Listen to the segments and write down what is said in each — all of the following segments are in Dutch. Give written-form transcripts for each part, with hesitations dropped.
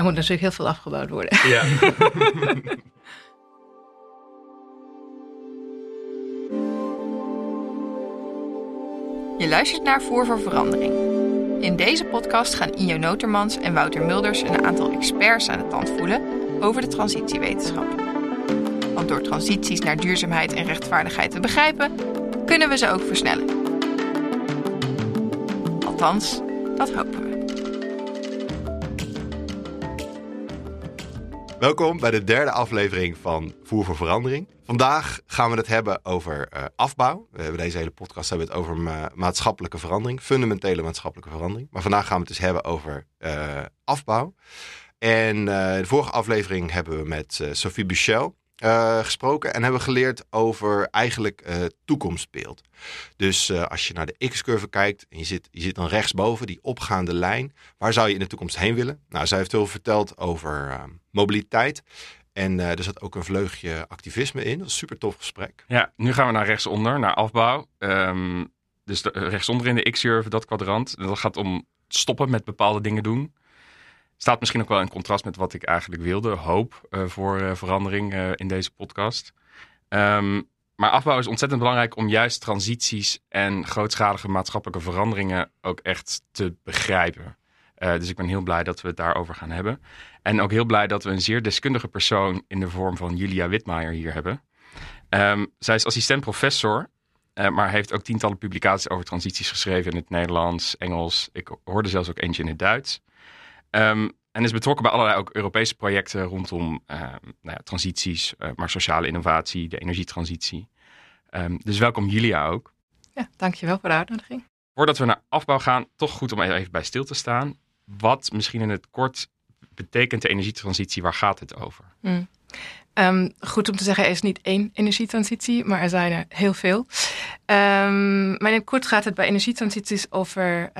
Er moet natuurlijk heel veel afgebouwd worden. Ja. Je luistert naar Voer voor Verandering. In deze podcast gaan Ijo Notermans en Wouter Mulders een aantal experts aan de tand voelen over de transitiewetenschap. Want door transities naar duurzaamheid en rechtvaardigheid te begrijpen, kunnen we ze ook versnellen. Althans, dat hopen we. Welkom bij de derde aflevering van Voer voor Verandering. Vandaag gaan we het hebben over afbouw. We hebben deze hele podcast het over maatschappelijke verandering, fundamentele maatschappelijke verandering. Maar vandaag gaan we het dus hebben over afbouw. En de vorige aflevering hebben we met Sophie Buchel gesproken en hebben geleerd over eigenlijk toekomstbeeld. Dus als je naar de X-curve kijkt en je zit dan rechtsboven, die opgaande lijn, waar zou je in de toekomst heen willen? Nou, zij heeft heel veel verteld over mobiliteit en er zat ook een vleugje activisme in. Dat is een super tof gesprek. Ja, nu gaan we naar rechtsonder, naar afbouw. Dus rechtsonder in de X-curve, dat kwadrant, dat gaat om stoppen met bepaalde dingen doen. Staat misschien ook wel in contrast met wat ik eigenlijk wilde. Hoop voor verandering in deze podcast. Maar afbouw is ontzettend belangrijk om juist transities en grootschalige maatschappelijke veranderingen ook echt te begrijpen. Dus ik ben heel blij dat we het daarover gaan hebben. En ook heel blij dat we een zeer deskundige persoon in de vorm van Julia Wittmayer hier hebben. Zij is assistent-professor, maar heeft ook tientallen publicaties over transities geschreven in het Nederlands, Engels. Ik hoorde zelfs ook eentje in het Duits. En is betrokken bij allerlei ook Europese projecten rondom transities, maar sociale innovatie, de energietransitie. Dus welkom Julia ook. Ja, dankjewel voor de uitnodiging. Voordat we naar afbouw gaan, toch goed om even bij stil te staan. Wat misschien in het kort betekent de energietransitie, waar gaat het over? Goed om te zeggen, er is niet één energietransitie, maar er zijn er heel veel. Maar in het kort gaat het bij energietransities over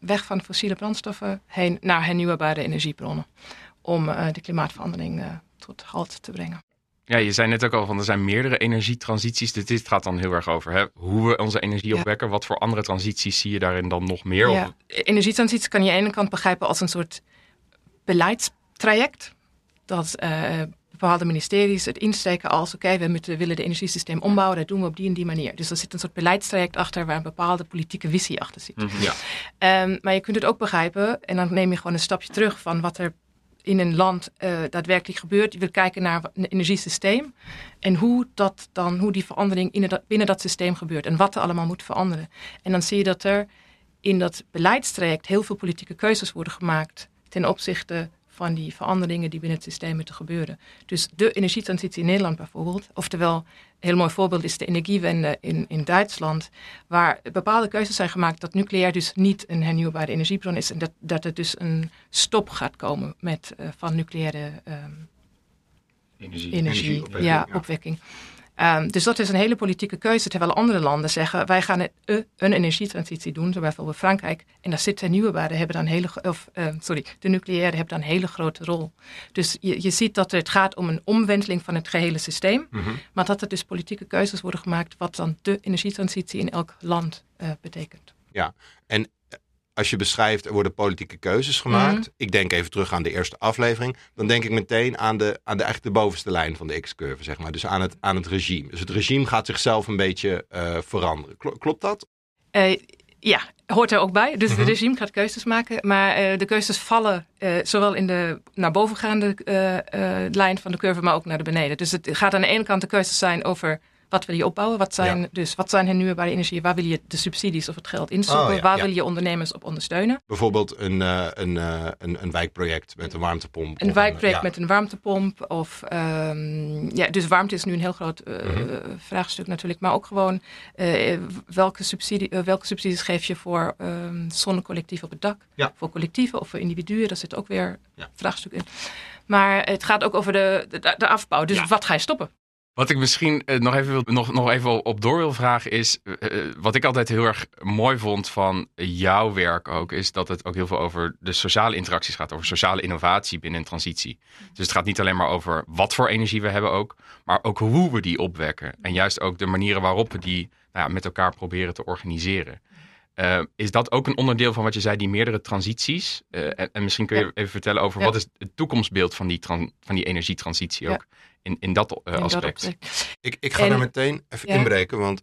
weg van fossiele brandstoffen heen naar hernieuwbare energiebronnen. Om de klimaatverandering tot halt te brengen. Ja, je zei net ook al van er zijn meerdere energietransities. Dus dit gaat dan heel erg over hoe we onze energie opwekken. Wat voor andere transities zie je daarin dan nog meer? Ja. Energietransities kan je aan de ene kant begrijpen als een soort beleidstraject. Dat bepaalde ministeries het insteken als we willen de energiesysteem ombouwen, dat doen we op die en die manier. Dus er zit een soort beleidstraject achter waar een bepaalde politieke visie achter zit. Ja. Maar je kunt het ook begrijpen en dan neem je gewoon een stapje terug van wat er in een land daadwerkelijk gebeurt. Je wil kijken naar een energiesysteem en hoe die verandering binnen dat systeem gebeurt en wat er allemaal moet veranderen. En dan zie je dat er in dat beleidstraject heel veel politieke keuzes worden gemaakt ten opzichte van die veranderingen die binnen het systeem moeten gebeuren. Dus de energietransitie in Nederland bijvoorbeeld, oftewel een heel mooi voorbeeld is de energiewende in Duitsland, waar bepaalde keuzes zijn gemaakt dat nucleair dus niet een hernieuwbare energiebron is en dat er dus een stop gaat komen met van nucleaire energieopwekking. Dus dat is een hele politieke keuze, terwijl andere landen zeggen, wij gaan een energietransitie doen, zo bijvoorbeeld Frankrijk. En daar zitten hernieuwbare, de nucleaire hebben dan een hele grote rol. Dus je ziet dat het gaat om een omwenteling van het gehele systeem, maar dat er dus politieke keuzes worden gemaakt, wat dan de energietransitie in elk land betekent. Ja, en als je beschrijft, er worden politieke keuzes gemaakt. Ik denk even terug aan de eerste aflevering. Dan denk ik meteen aan de bovenste lijn van de X-curve, zeg maar. Dus aan het regime. Dus het regime gaat zichzelf een beetje veranderen. Klopt dat? Ja, hoort er ook bij. Dus het regime gaat keuzes maken. Maar de keuzes vallen zowel in de naar bovengaande lijn van de curve, maar ook naar de beneden. Dus het gaat aan de ene kant de keuzes zijn over wat wil je opbouwen? Wat zijn hernieuwbare energieën? Waar wil je de subsidies of het geld instoppen? Waar wil je ondernemers op ondersteunen? Bijvoorbeeld een wijkproject met een warmtepomp. Met een warmtepomp. Of, dus warmte is nu een heel groot vraagstuk natuurlijk. Maar ook gewoon welke subsidies geef je voor zonnecollectief op het dak? Ja. Voor collectieven of voor individuen? Daar zit ook weer een vraagstuk in. Maar het gaat ook over de afbouw. Dus wat ga je stoppen? Wat ik misschien nog even op door wil vragen is, wat ik altijd heel erg mooi vond van jouw werk ook, is dat het ook heel veel over de sociale interacties gaat, over sociale innovatie binnen een transitie. Dus het gaat niet alleen maar over wat voor energie we hebben ook, maar ook hoe we die opwekken. En juist ook de manieren waarop we die met elkaar proberen te organiseren. Is dat ook een onderdeel van wat je zei, die meerdere transities? En misschien kun je even vertellen over wat is het toekomstbeeld van die energietransitie ook in dat aspect. Ik ga er meteen even inbreken, want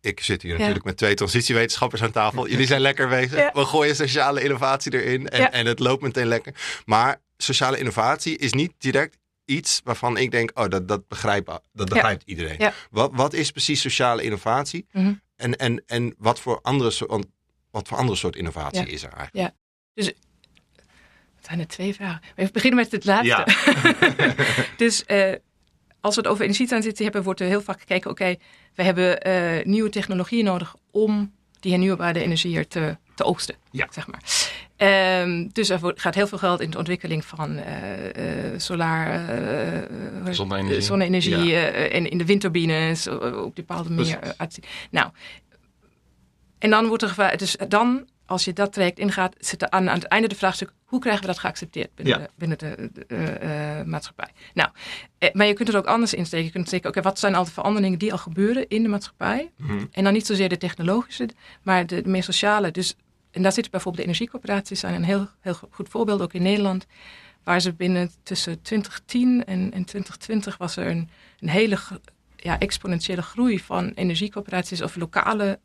ik zit hier natuurlijk met twee transitiewetenschappers aan tafel. Jullie zijn lekker bezig. Ja. We gooien sociale innovatie erin en het loopt meteen lekker. Maar sociale innovatie is niet direct iets waarvan ik denk, dat begrijpt iedereen. Ja. Wat is precies sociale innovatie? Mm-hmm. En wat voor andere soort innovatie is er eigenlijk? Ja. Dus, wat zijn er twee vragen? Even beginnen met het laatste. Ja. Dus als we het over energietransitie hebben, wordt er heel vaak gekeken, we hebben nieuwe technologieën nodig om die hernieuwbare energie te oogsten. Ja. Zeg maar. Dus er gaat heel veel geld in de ontwikkeling van solar, zonne-energie en in de windturbines, op bepaalde manier. En dan wordt er gevraagd, dus dan, als je dat traject ingaat, zit er aan het einde de vraagstuk, hoe krijgen we dat geaccepteerd binnen de maatschappij? Maar je kunt het ook anders insteken. Je kunt zeggen, wat zijn al de veranderingen die al gebeuren in de maatschappij? Mm-hmm. En dan niet zozeer de technologische, maar de meer sociale. Dus, en daar zitten bijvoorbeeld de energiecoöperaties aan. Een heel, heel goed voorbeeld, ook in Nederland, waar ze binnen tussen 2010 en 2020 was er een hele exponentiële groei van energiecoöperaties of lokale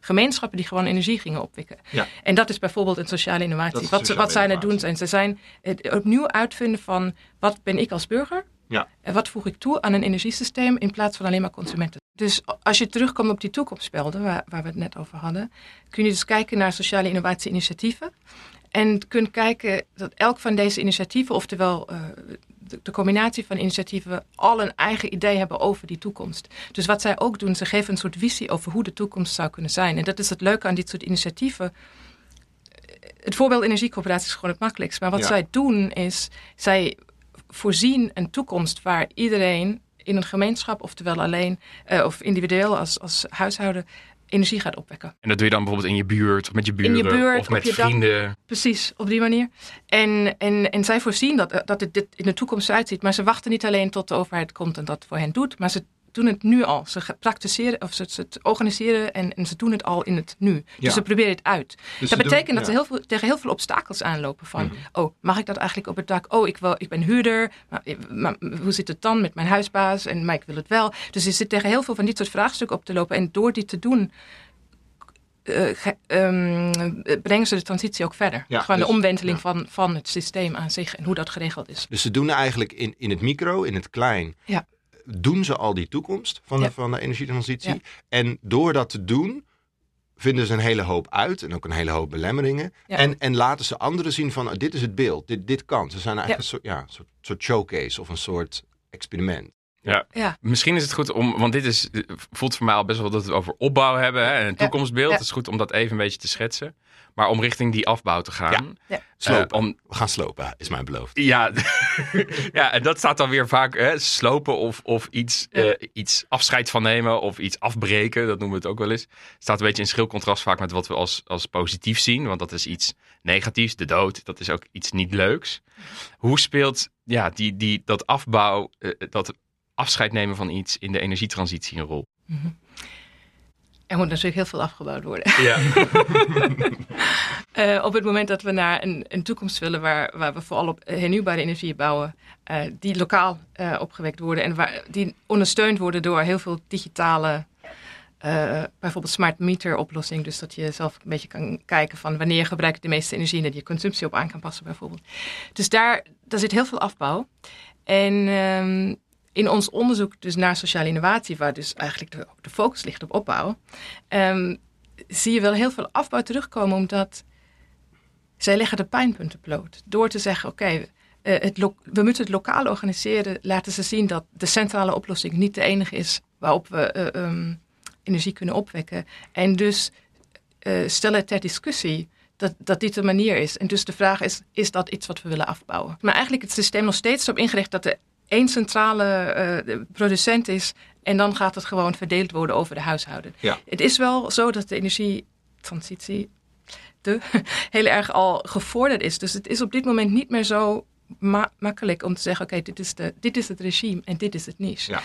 gemeenschappen die gewoon energie gingen opwekken. Ja. En dat is bijvoorbeeld een sociale innovatie. Wat zij aan het doen zijn. Ze zijn het opnieuw uitvinden van wat ben ik als burger? Ja. En wat voeg ik toe aan een energiesysteem in plaats van alleen maar consumenten? Dus als je terugkomt op die toekomstbeelden waar we het net over hadden, kun je dus kijken naar sociale innovatie-initiatieven. En kunt kijken dat elk van deze initiatieven, oftewel de combinatie van initiatieven, al een eigen idee hebben over die toekomst. Dus wat zij ook doen, ze geven een soort visie over hoe de toekomst zou kunnen zijn. En dat is het leuke aan dit soort initiatieven. Het voorbeeld energiecoöperatie is gewoon het makkelijkst. Maar wat zij doen is, zij voorzien een toekomst waar iedereen in een gemeenschap, oftewel alleen of individueel als huishouden, energie gaat opwekken. En dat doe je dan bijvoorbeeld in je buurt, of met je buren, of met vrienden. Precies, op die manier. En zij voorzien dat het dit in de toekomst uitziet, maar ze wachten niet alleen tot de overheid komt en dat voor hen doet, maar ze doen het nu al. Ze praktiseren, of ze organiseren en ze doen het al in het nu. Dus ze proberen het uit. Dus dat betekent dat ze tegen heel veel obstakels aanlopen van, mm-hmm. Mag ik dat eigenlijk op het dak? Ik ben huurder, maar hoe zit het dan met mijn huisbaas? Maar ik wil het wel. Dus je zit tegen heel veel van dit soort vraagstukken op te lopen. En door die te doen, brengen ze de transitie ook verder. Ja, gewoon dus, de omwenteling van het systeem aan zich en hoe dat geregeld is. Dus ze doen eigenlijk in het micro, in het klein. Ja. Doen ze al die toekomst van de energietransitie. Ja. En door dat te doen, vinden ze een hele hoop uit. En ook een hele hoop belemmeringen. Ja. En laten ze anderen zien van, dit is het beeld. Dit kan. Ze zijn eigenlijk een soort showcase of een soort experiment. Ja. Misschien is het goed om, want dit voelt voor mij al best wel dat we het over opbouw hebben. Hè, en een toekomstbeeld. Het is goed om dat even een beetje te schetsen. Maar om richting die afbouw te gaan. Ja. Slopen. We gaan slopen, is mij beloofd. Ja, ja, en dat staat dan weer vaak slopen of iets afscheid van nemen of iets afbreken. Dat noemen we het ook wel eens. Staat een beetje in schril contrast vaak met wat we als positief zien. Want dat is iets negatiefs, de dood. Dat is ook iets niet leuks. Hoe speelt dat afbouw, dat afscheid nemen van iets in de energietransitie een rol? Mm-hmm. Er moet natuurlijk heel veel afgebouwd worden. Ja. Op het moment dat we naar een toekomst willen waar we vooral op hernieuwbare energie bouwen, die lokaal opgewekt worden en die ondersteund worden door heel veel digitale, bijvoorbeeld smart meter oplossing. Dus dat je zelf een beetje kan kijken van wanneer gebruik ik de meeste energie en dat je consumptie op aan kan passen bijvoorbeeld. Dus daar zit heel veel afbouw. En in ons onderzoek dus naar sociale innovatie, waar dus eigenlijk de focus ligt op opbouw, zie je wel heel veel afbouw terugkomen, omdat zij leggen de pijnpunten bloot. Door te zeggen, we moeten het lokaal organiseren, laten ze zien dat de centrale oplossing niet de enige is waarop we energie kunnen opwekken. En dus stellen het ter discussie dat dit de manier is. En dus de vraag is dat iets wat we willen afbouwen? Maar eigenlijk is het systeem nog steeds op ingericht dat de één centrale producent is en dan gaat het gewoon verdeeld worden over de huishouden. Ja. Het is wel zo dat de energietransitie heel erg al gevorderd is. Dus het is op dit moment niet meer zo makkelijk om te zeggen, oké, dit is het regime en dit is het niche. Ja.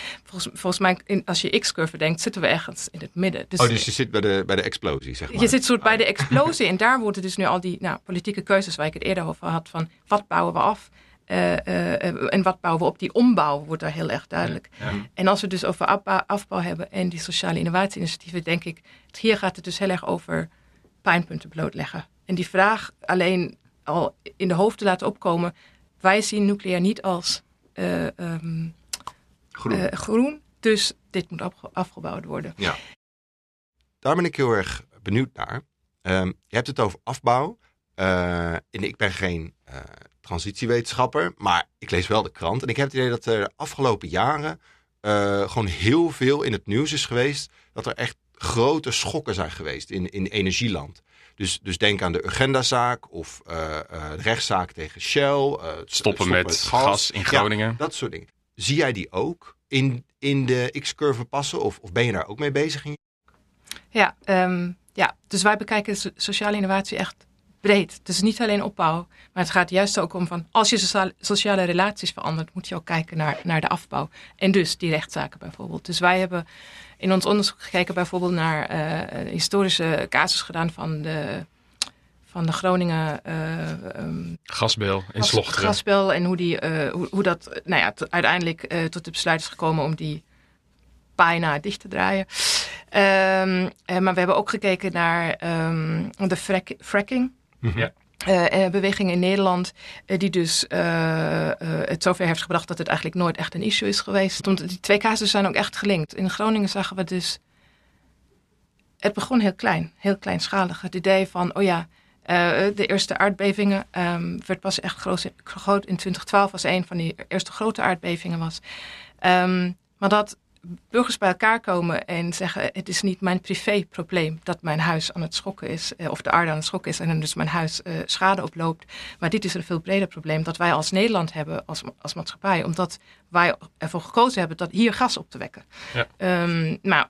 Volgens mij, als je X-curve denkt, zitten we ergens in het midden. Dus je zit bij de explosie, zeg maar. Je zit soort bij de explosie en daar worden dus nu al die politieke keuzes waar ik het eerder over had, van wat bouwen we af? En wat bouwen we op? Die ombouw wordt daar heel erg duidelijk. Ja. En als we dus over afbouw hebben en die sociale innovatie-initiatieven, denk ik, hier gaat het dus heel erg over pijnpunten blootleggen. En die vraag alleen al in de hoofd te laten opkomen, wij zien nucleair niet als groen, dus dit moet afgebouwd worden. Ja. Daar ben ik heel erg benieuwd naar. Je hebt het over afbouw. En ik ben geen transitiewetenschapper, maar ik lees wel de krant. En ik heb het idee dat er de afgelopen jaren gewoon heel veel in het nieuws is geweest. Dat er echt grote schokken zijn geweest in energieland. Dus denk aan de Urgendazaak of de rechtszaak tegen Shell. Stoppen met gas in Groningen. Ja, dat soort dingen. Zie jij die ook in de X-curve passen? Of ben je daar ook mee bezig? Ja, dus wij bekijken sociale innovatie echt breed. Dus niet alleen opbouw, maar het gaat juist ook om van, als je sociale relaties verandert, moet je ook kijken naar de afbouw. En dus die rechtszaken bijvoorbeeld. Dus wij hebben in ons onderzoek gekeken bijvoorbeeld naar historische casus gedaan van de Groningen gasbel in Slochteren. Gasbel en hoe dat uiteindelijk tot het besluit is gekomen om die pagina dicht te draaien. Maar we hebben ook gekeken naar de fracking. Ja. Beweging in Nederland die dus het zover heeft gebracht dat het eigenlijk nooit echt een issue is geweest. Want die twee casussen zijn ook echt gelinkt. In Groningen zagen we dus, het begon heel kleinschalig. Het idee van, de eerste aardbevingen werd pas echt groot in 2012 als een van die eerste grote aardbevingen was. Maar dat burgers bij elkaar komen en zeggen, het is niet mijn privéprobleem dat mijn huis aan het schokken is, of de aarde aan het schokken is en dan dus mijn huis schade oploopt. Maar dit is een veel breder probleem dat wij als Nederland hebben, als maatschappij, omdat wij ervoor gekozen hebben dat hier gas op te wekken. Ja.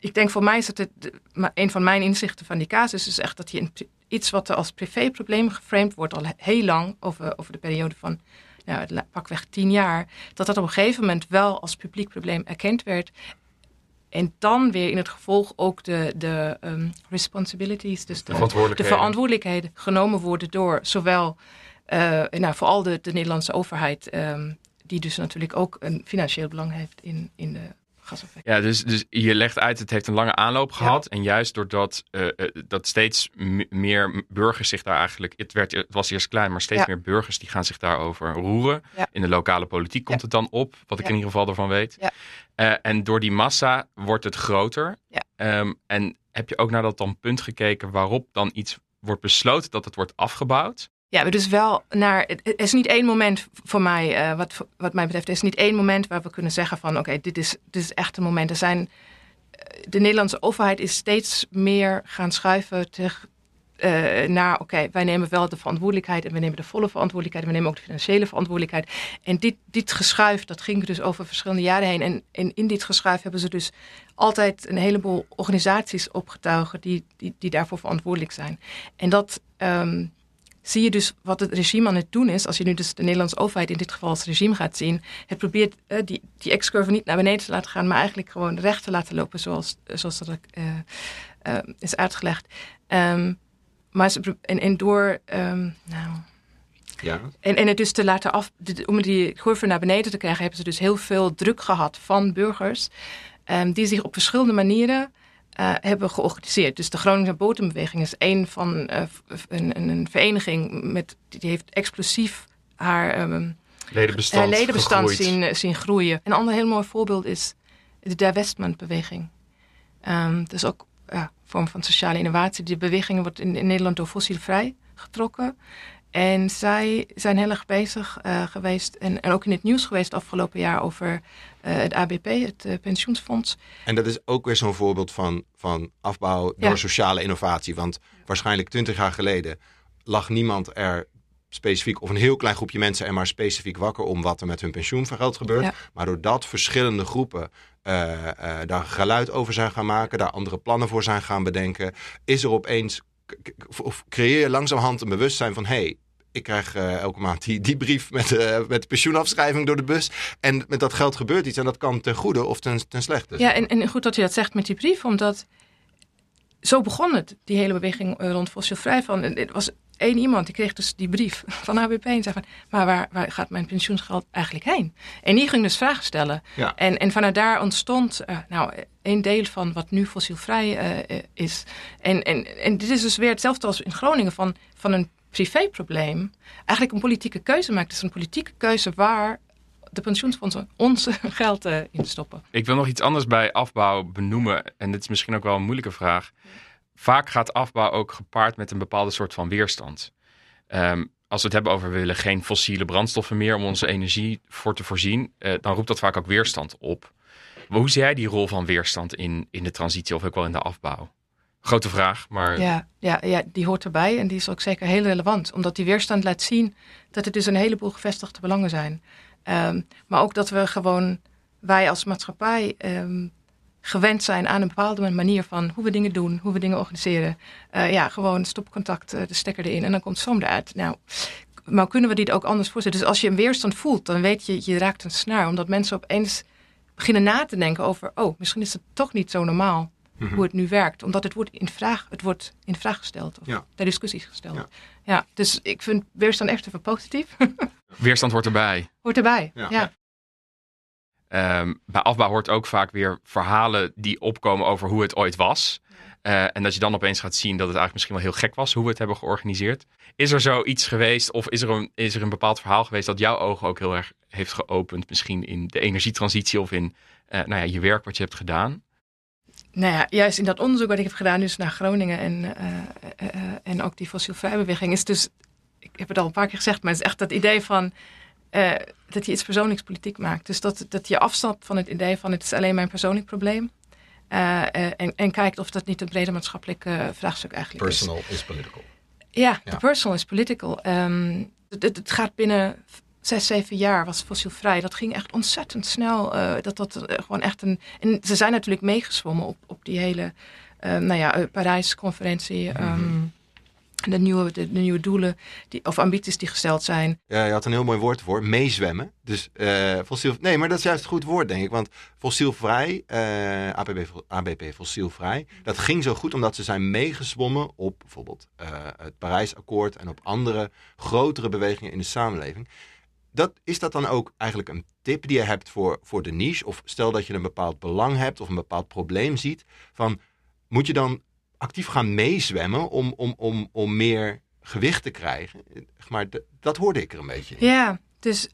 Ik denk voor mij is het een van mijn inzichten van die casus is echt dat je iets wat er als privéprobleem geframed wordt al heel lang over de periode van pakweg 10 jaar, dat op een gegeven moment wel als publiek probleem erkend werd. En dan weer in het gevolg ook de responsibilities, dus de verantwoordelijkheden genomen worden door zowel, vooral de Nederlandse overheid, die dus natuurlijk ook een financieel belang heeft in de gasopwekking. Ja, dus je legt uit, het heeft een lange aanloop gehad. Ja. En juist doordat dat steeds meer burgers zich daar eigenlijk... Het was eerst klein, maar steeds meer burgers die gaan zich daarover roeren. Ja. In de lokale politiek komt het dan op, wat ik in ieder geval ervan weet. Ja. En door die massa wordt het groter. Ja. En heb je ook naar dat dan punt gekeken waarop dan iets wordt besloten dat het wordt afgebouwd? Ja, dus wel naar. Er is niet één moment voor mij, wat mij betreft, er is niet één moment waar we kunnen zeggen van oké, dit is echt een moment. De Nederlandse overheid is steeds meer gaan schuiven naar wij nemen wel de verantwoordelijkheid en we nemen de volle verantwoordelijkheid en we nemen ook de financiële verantwoordelijkheid. En dit geschuif, dat ging dus over verschillende jaren heen. En in dit geschuif hebben ze dus altijd een heleboel organisaties opgetuigen die daarvoor verantwoordelijk zijn. En dat zie je dus wat het regime aan het doen is. Als je nu dus de Nederlandse overheid in dit geval als regime gaat zien. Het probeert die X-curve niet naar beneden te laten gaan. Maar eigenlijk gewoon recht te laten lopen zoals dat is uitgelegd. En het dus te laten om die curve naar beneden te krijgen, hebben ze dus heel veel druk gehad van burgers. Die zich op verschillende manieren hebben georganiseerd. Dus de Groninger Botembeweging is één van een vereniging die heeft explosief haar ledenbestand zien groeien. Een ander heel mooi voorbeeld is de divestmentbeweging. Dus ook een vorm van sociale innovatie. Die beweging wordt in Nederland door fossielvrij getrokken. En zij zijn heel erg bezig geweest en ook in het nieuws geweest afgelopen jaar over het ABP, het pensioenfonds. En dat is ook weer zo'n voorbeeld van afbouw door sociale innovatie. Want waarschijnlijk 20 jaar geleden lag niemand er specifiek, of een heel klein groepje mensen er maar specifiek wakker om wat er met hun pensioengeld gebeurt. Ja. Maar doordat verschillende groepen daar geluid over zijn gaan maken, daar andere plannen voor zijn gaan bedenken, is er opeens, of creëer langzamerhand een bewustzijn van hey, Ik krijg elke maand die brief met de pensioenafschrijving door de bus. En met dat geld gebeurt iets. En dat kan ten goede of ten slechte. Ja, en goed dat je dat zegt met die brief. Omdat zo begon het, die hele beweging rond fossielvrij. Het was één iemand, die kreeg dus die brief van ABP. En zei van, maar waar gaat mijn pensioensgeld eigenlijk heen? En die ging dus vragen stellen. Ja. En vanuit daar ontstond een deel van wat nu fossielvrij is. En dit is dus weer hetzelfde als in Groningen van een privéprobleem, eigenlijk een politieke keuze maakt. Het is een politieke keuze waar de pensioenfondsen ons geld in stoppen. Ik wil nog iets anders bij afbouw benoemen. En dit is misschien ook wel een moeilijke vraag. Vaak gaat afbouw ook gepaard met een bepaalde soort van weerstand. Als we het hebben over we willen geen fossiele brandstoffen meer om onze energie voor te voorzien, dan roept dat vaak ook weerstand op. Maar hoe zie jij die rol van weerstand in de transitie of ook wel in de afbouw? Grote vraag, maar... Ja, die hoort erbij en die is ook zeker heel relevant. Omdat die weerstand laat zien dat het dus een heleboel gevestigde belangen zijn. Maar ook dat wij als maatschappij gewend zijn aan een bepaalde manier van hoe we dingen doen, hoe we dingen organiseren. Gewoon stopcontact, de stekker erin en dan komt zoom eruit. Maar kunnen we dit ook anders voorstellen? Dus als je een weerstand voelt, dan weet je raakt een snaar. Omdat mensen opeens beginnen na te denken over, misschien is het toch niet zo normaal. Mm-hmm. Hoe het nu werkt. Omdat het wordt in vraag gesteld. Of ter discussie gesteld. Ja, dus ik vind weerstand echt even positief. Weerstand hoort erbij. Ja. Bij afbouw hoort ook vaak weer verhalen die opkomen over hoe het ooit was. En dat je dan opeens gaat zien dat het eigenlijk misschien wel heel gek was hoe we het hebben georganiseerd. Is er zoiets geweest of is er een bepaald verhaal geweest dat jouw ogen ook heel erg heeft geopend? Misschien in de energietransitie of in je werk wat je hebt gedaan? Juist in dat onderzoek wat ik heb gedaan dus naar Groningen en ook die fossielvrijbeweging is dus, ik heb het al een paar keer gezegd, maar het is echt dat idee van dat je iets persoonlijks politiek maakt. Dus dat je afstapt van het idee van het is alleen mijn persoonlijk probleem en kijkt of dat niet een breder maatschappelijk vraagstuk eigenlijk is. Personal is political. Ja, de personal is political. Het gaat binnen 6-7 jaar was fossielvrij. Dat ging echt ontzettend snel. Gewoon echt een. En ze zijn natuurlijk meegezwommen op die hele Parijs-conferentie. De nieuwe doelen of ambities die gesteld zijn. Ja, je had een heel mooi woord voor, meezwemmen. Dus Nee, maar dat is juist een goed woord, denk ik. Want fossielvrij, ABP fossielvrij, dat ging zo goed omdat ze zijn meegezwommen op bijvoorbeeld het Parijsakkoord en op andere grotere bewegingen in de samenleving. Is dat dan ook eigenlijk een tip die je hebt voor de niche? Of stel dat je een bepaald belang hebt of een bepaald probleem ziet. Moet je dan actief gaan meezwemmen om meer gewicht te krijgen? Maar dat hoorde ik er een beetje in. Ja, dus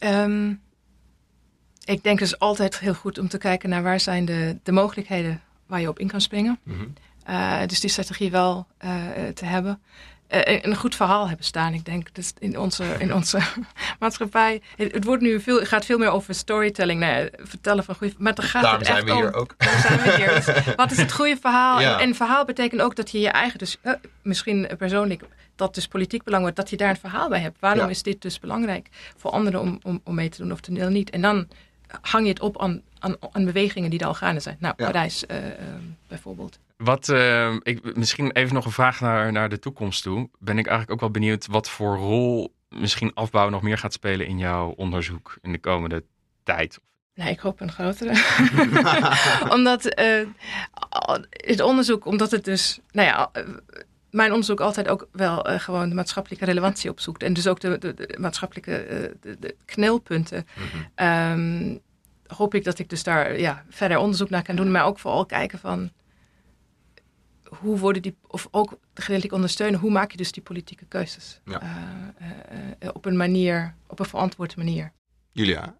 ik denk dus altijd heel goed om te kijken naar waar zijn de mogelijkheden waar je op in kan springen. Mm-hmm. Dus die strategie wel te hebben. Een goed verhaal hebben staan. Ik denk, dus in onze maatschappij. Het wordt nu gaat veel meer over storytelling. Vertellen van goede... Maar daarom zijn we hier ook. Daarom zijn we hier. Dus wat is het goede verhaal? Ja. En verhaal betekent ook dat je je eigen... Dus misschien persoonlijk, dat dus politiek belang wordt. Dat je daar een verhaal bij hebt. Waarom is dit dus belangrijk voor anderen om mee te doen of te deel niet? En dan hang je het op aan bewegingen die er al gaande zijn. Parijs bijvoorbeeld. Misschien even nog een vraag naar de toekomst toe. Ben ik eigenlijk ook wel benieuwd wat voor rol misschien afbouw nog meer gaat spelen in jouw onderzoek in de komende tijd? Ik hoop een grotere. Omdat het onderzoek, omdat het dus, mijn onderzoek altijd ook wel gewoon de maatschappelijke relevantie opzoekt. En dus ook de maatschappelijke de knelpunten. Mm-hmm. Hoop ik dat ik dus daar verder onderzoek naar kan doen. Maar ook vooral kijken van... Hoe worden die, of ook gedeeltelijk ondersteunen, hoe maak je dus die politieke keuzes? Op een verantwoorde manier. Julia,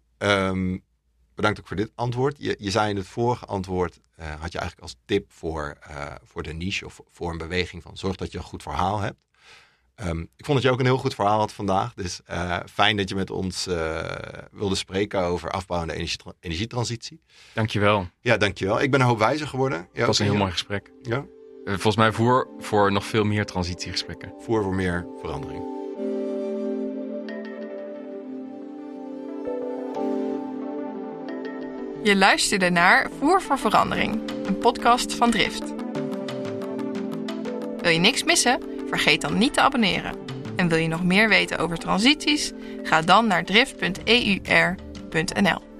bedankt ook voor dit antwoord. Je zei in het vorige antwoord, had je eigenlijk als tip voor de niche of voor een beweging van zorg dat je een goed verhaal hebt. Ik vond dat je ook een heel goed verhaal had vandaag. Dus fijn dat je met ons wilde spreken over afbouwende energietransitie. Dankjewel. Ja, dankjewel. Ik ben een hoop wijzer geworden. Het was een heel mooi gesprek. Ja. Volgens mij voer voor nog veel meer transitiegesprekken. Voer voor meer verandering. Je luisterde naar Voer voor Verandering, een podcast van Drift. Wil je niks missen? Vergeet dan niet te abonneren. En wil je nog meer weten over transities? Ga dan naar drift.eur.nl.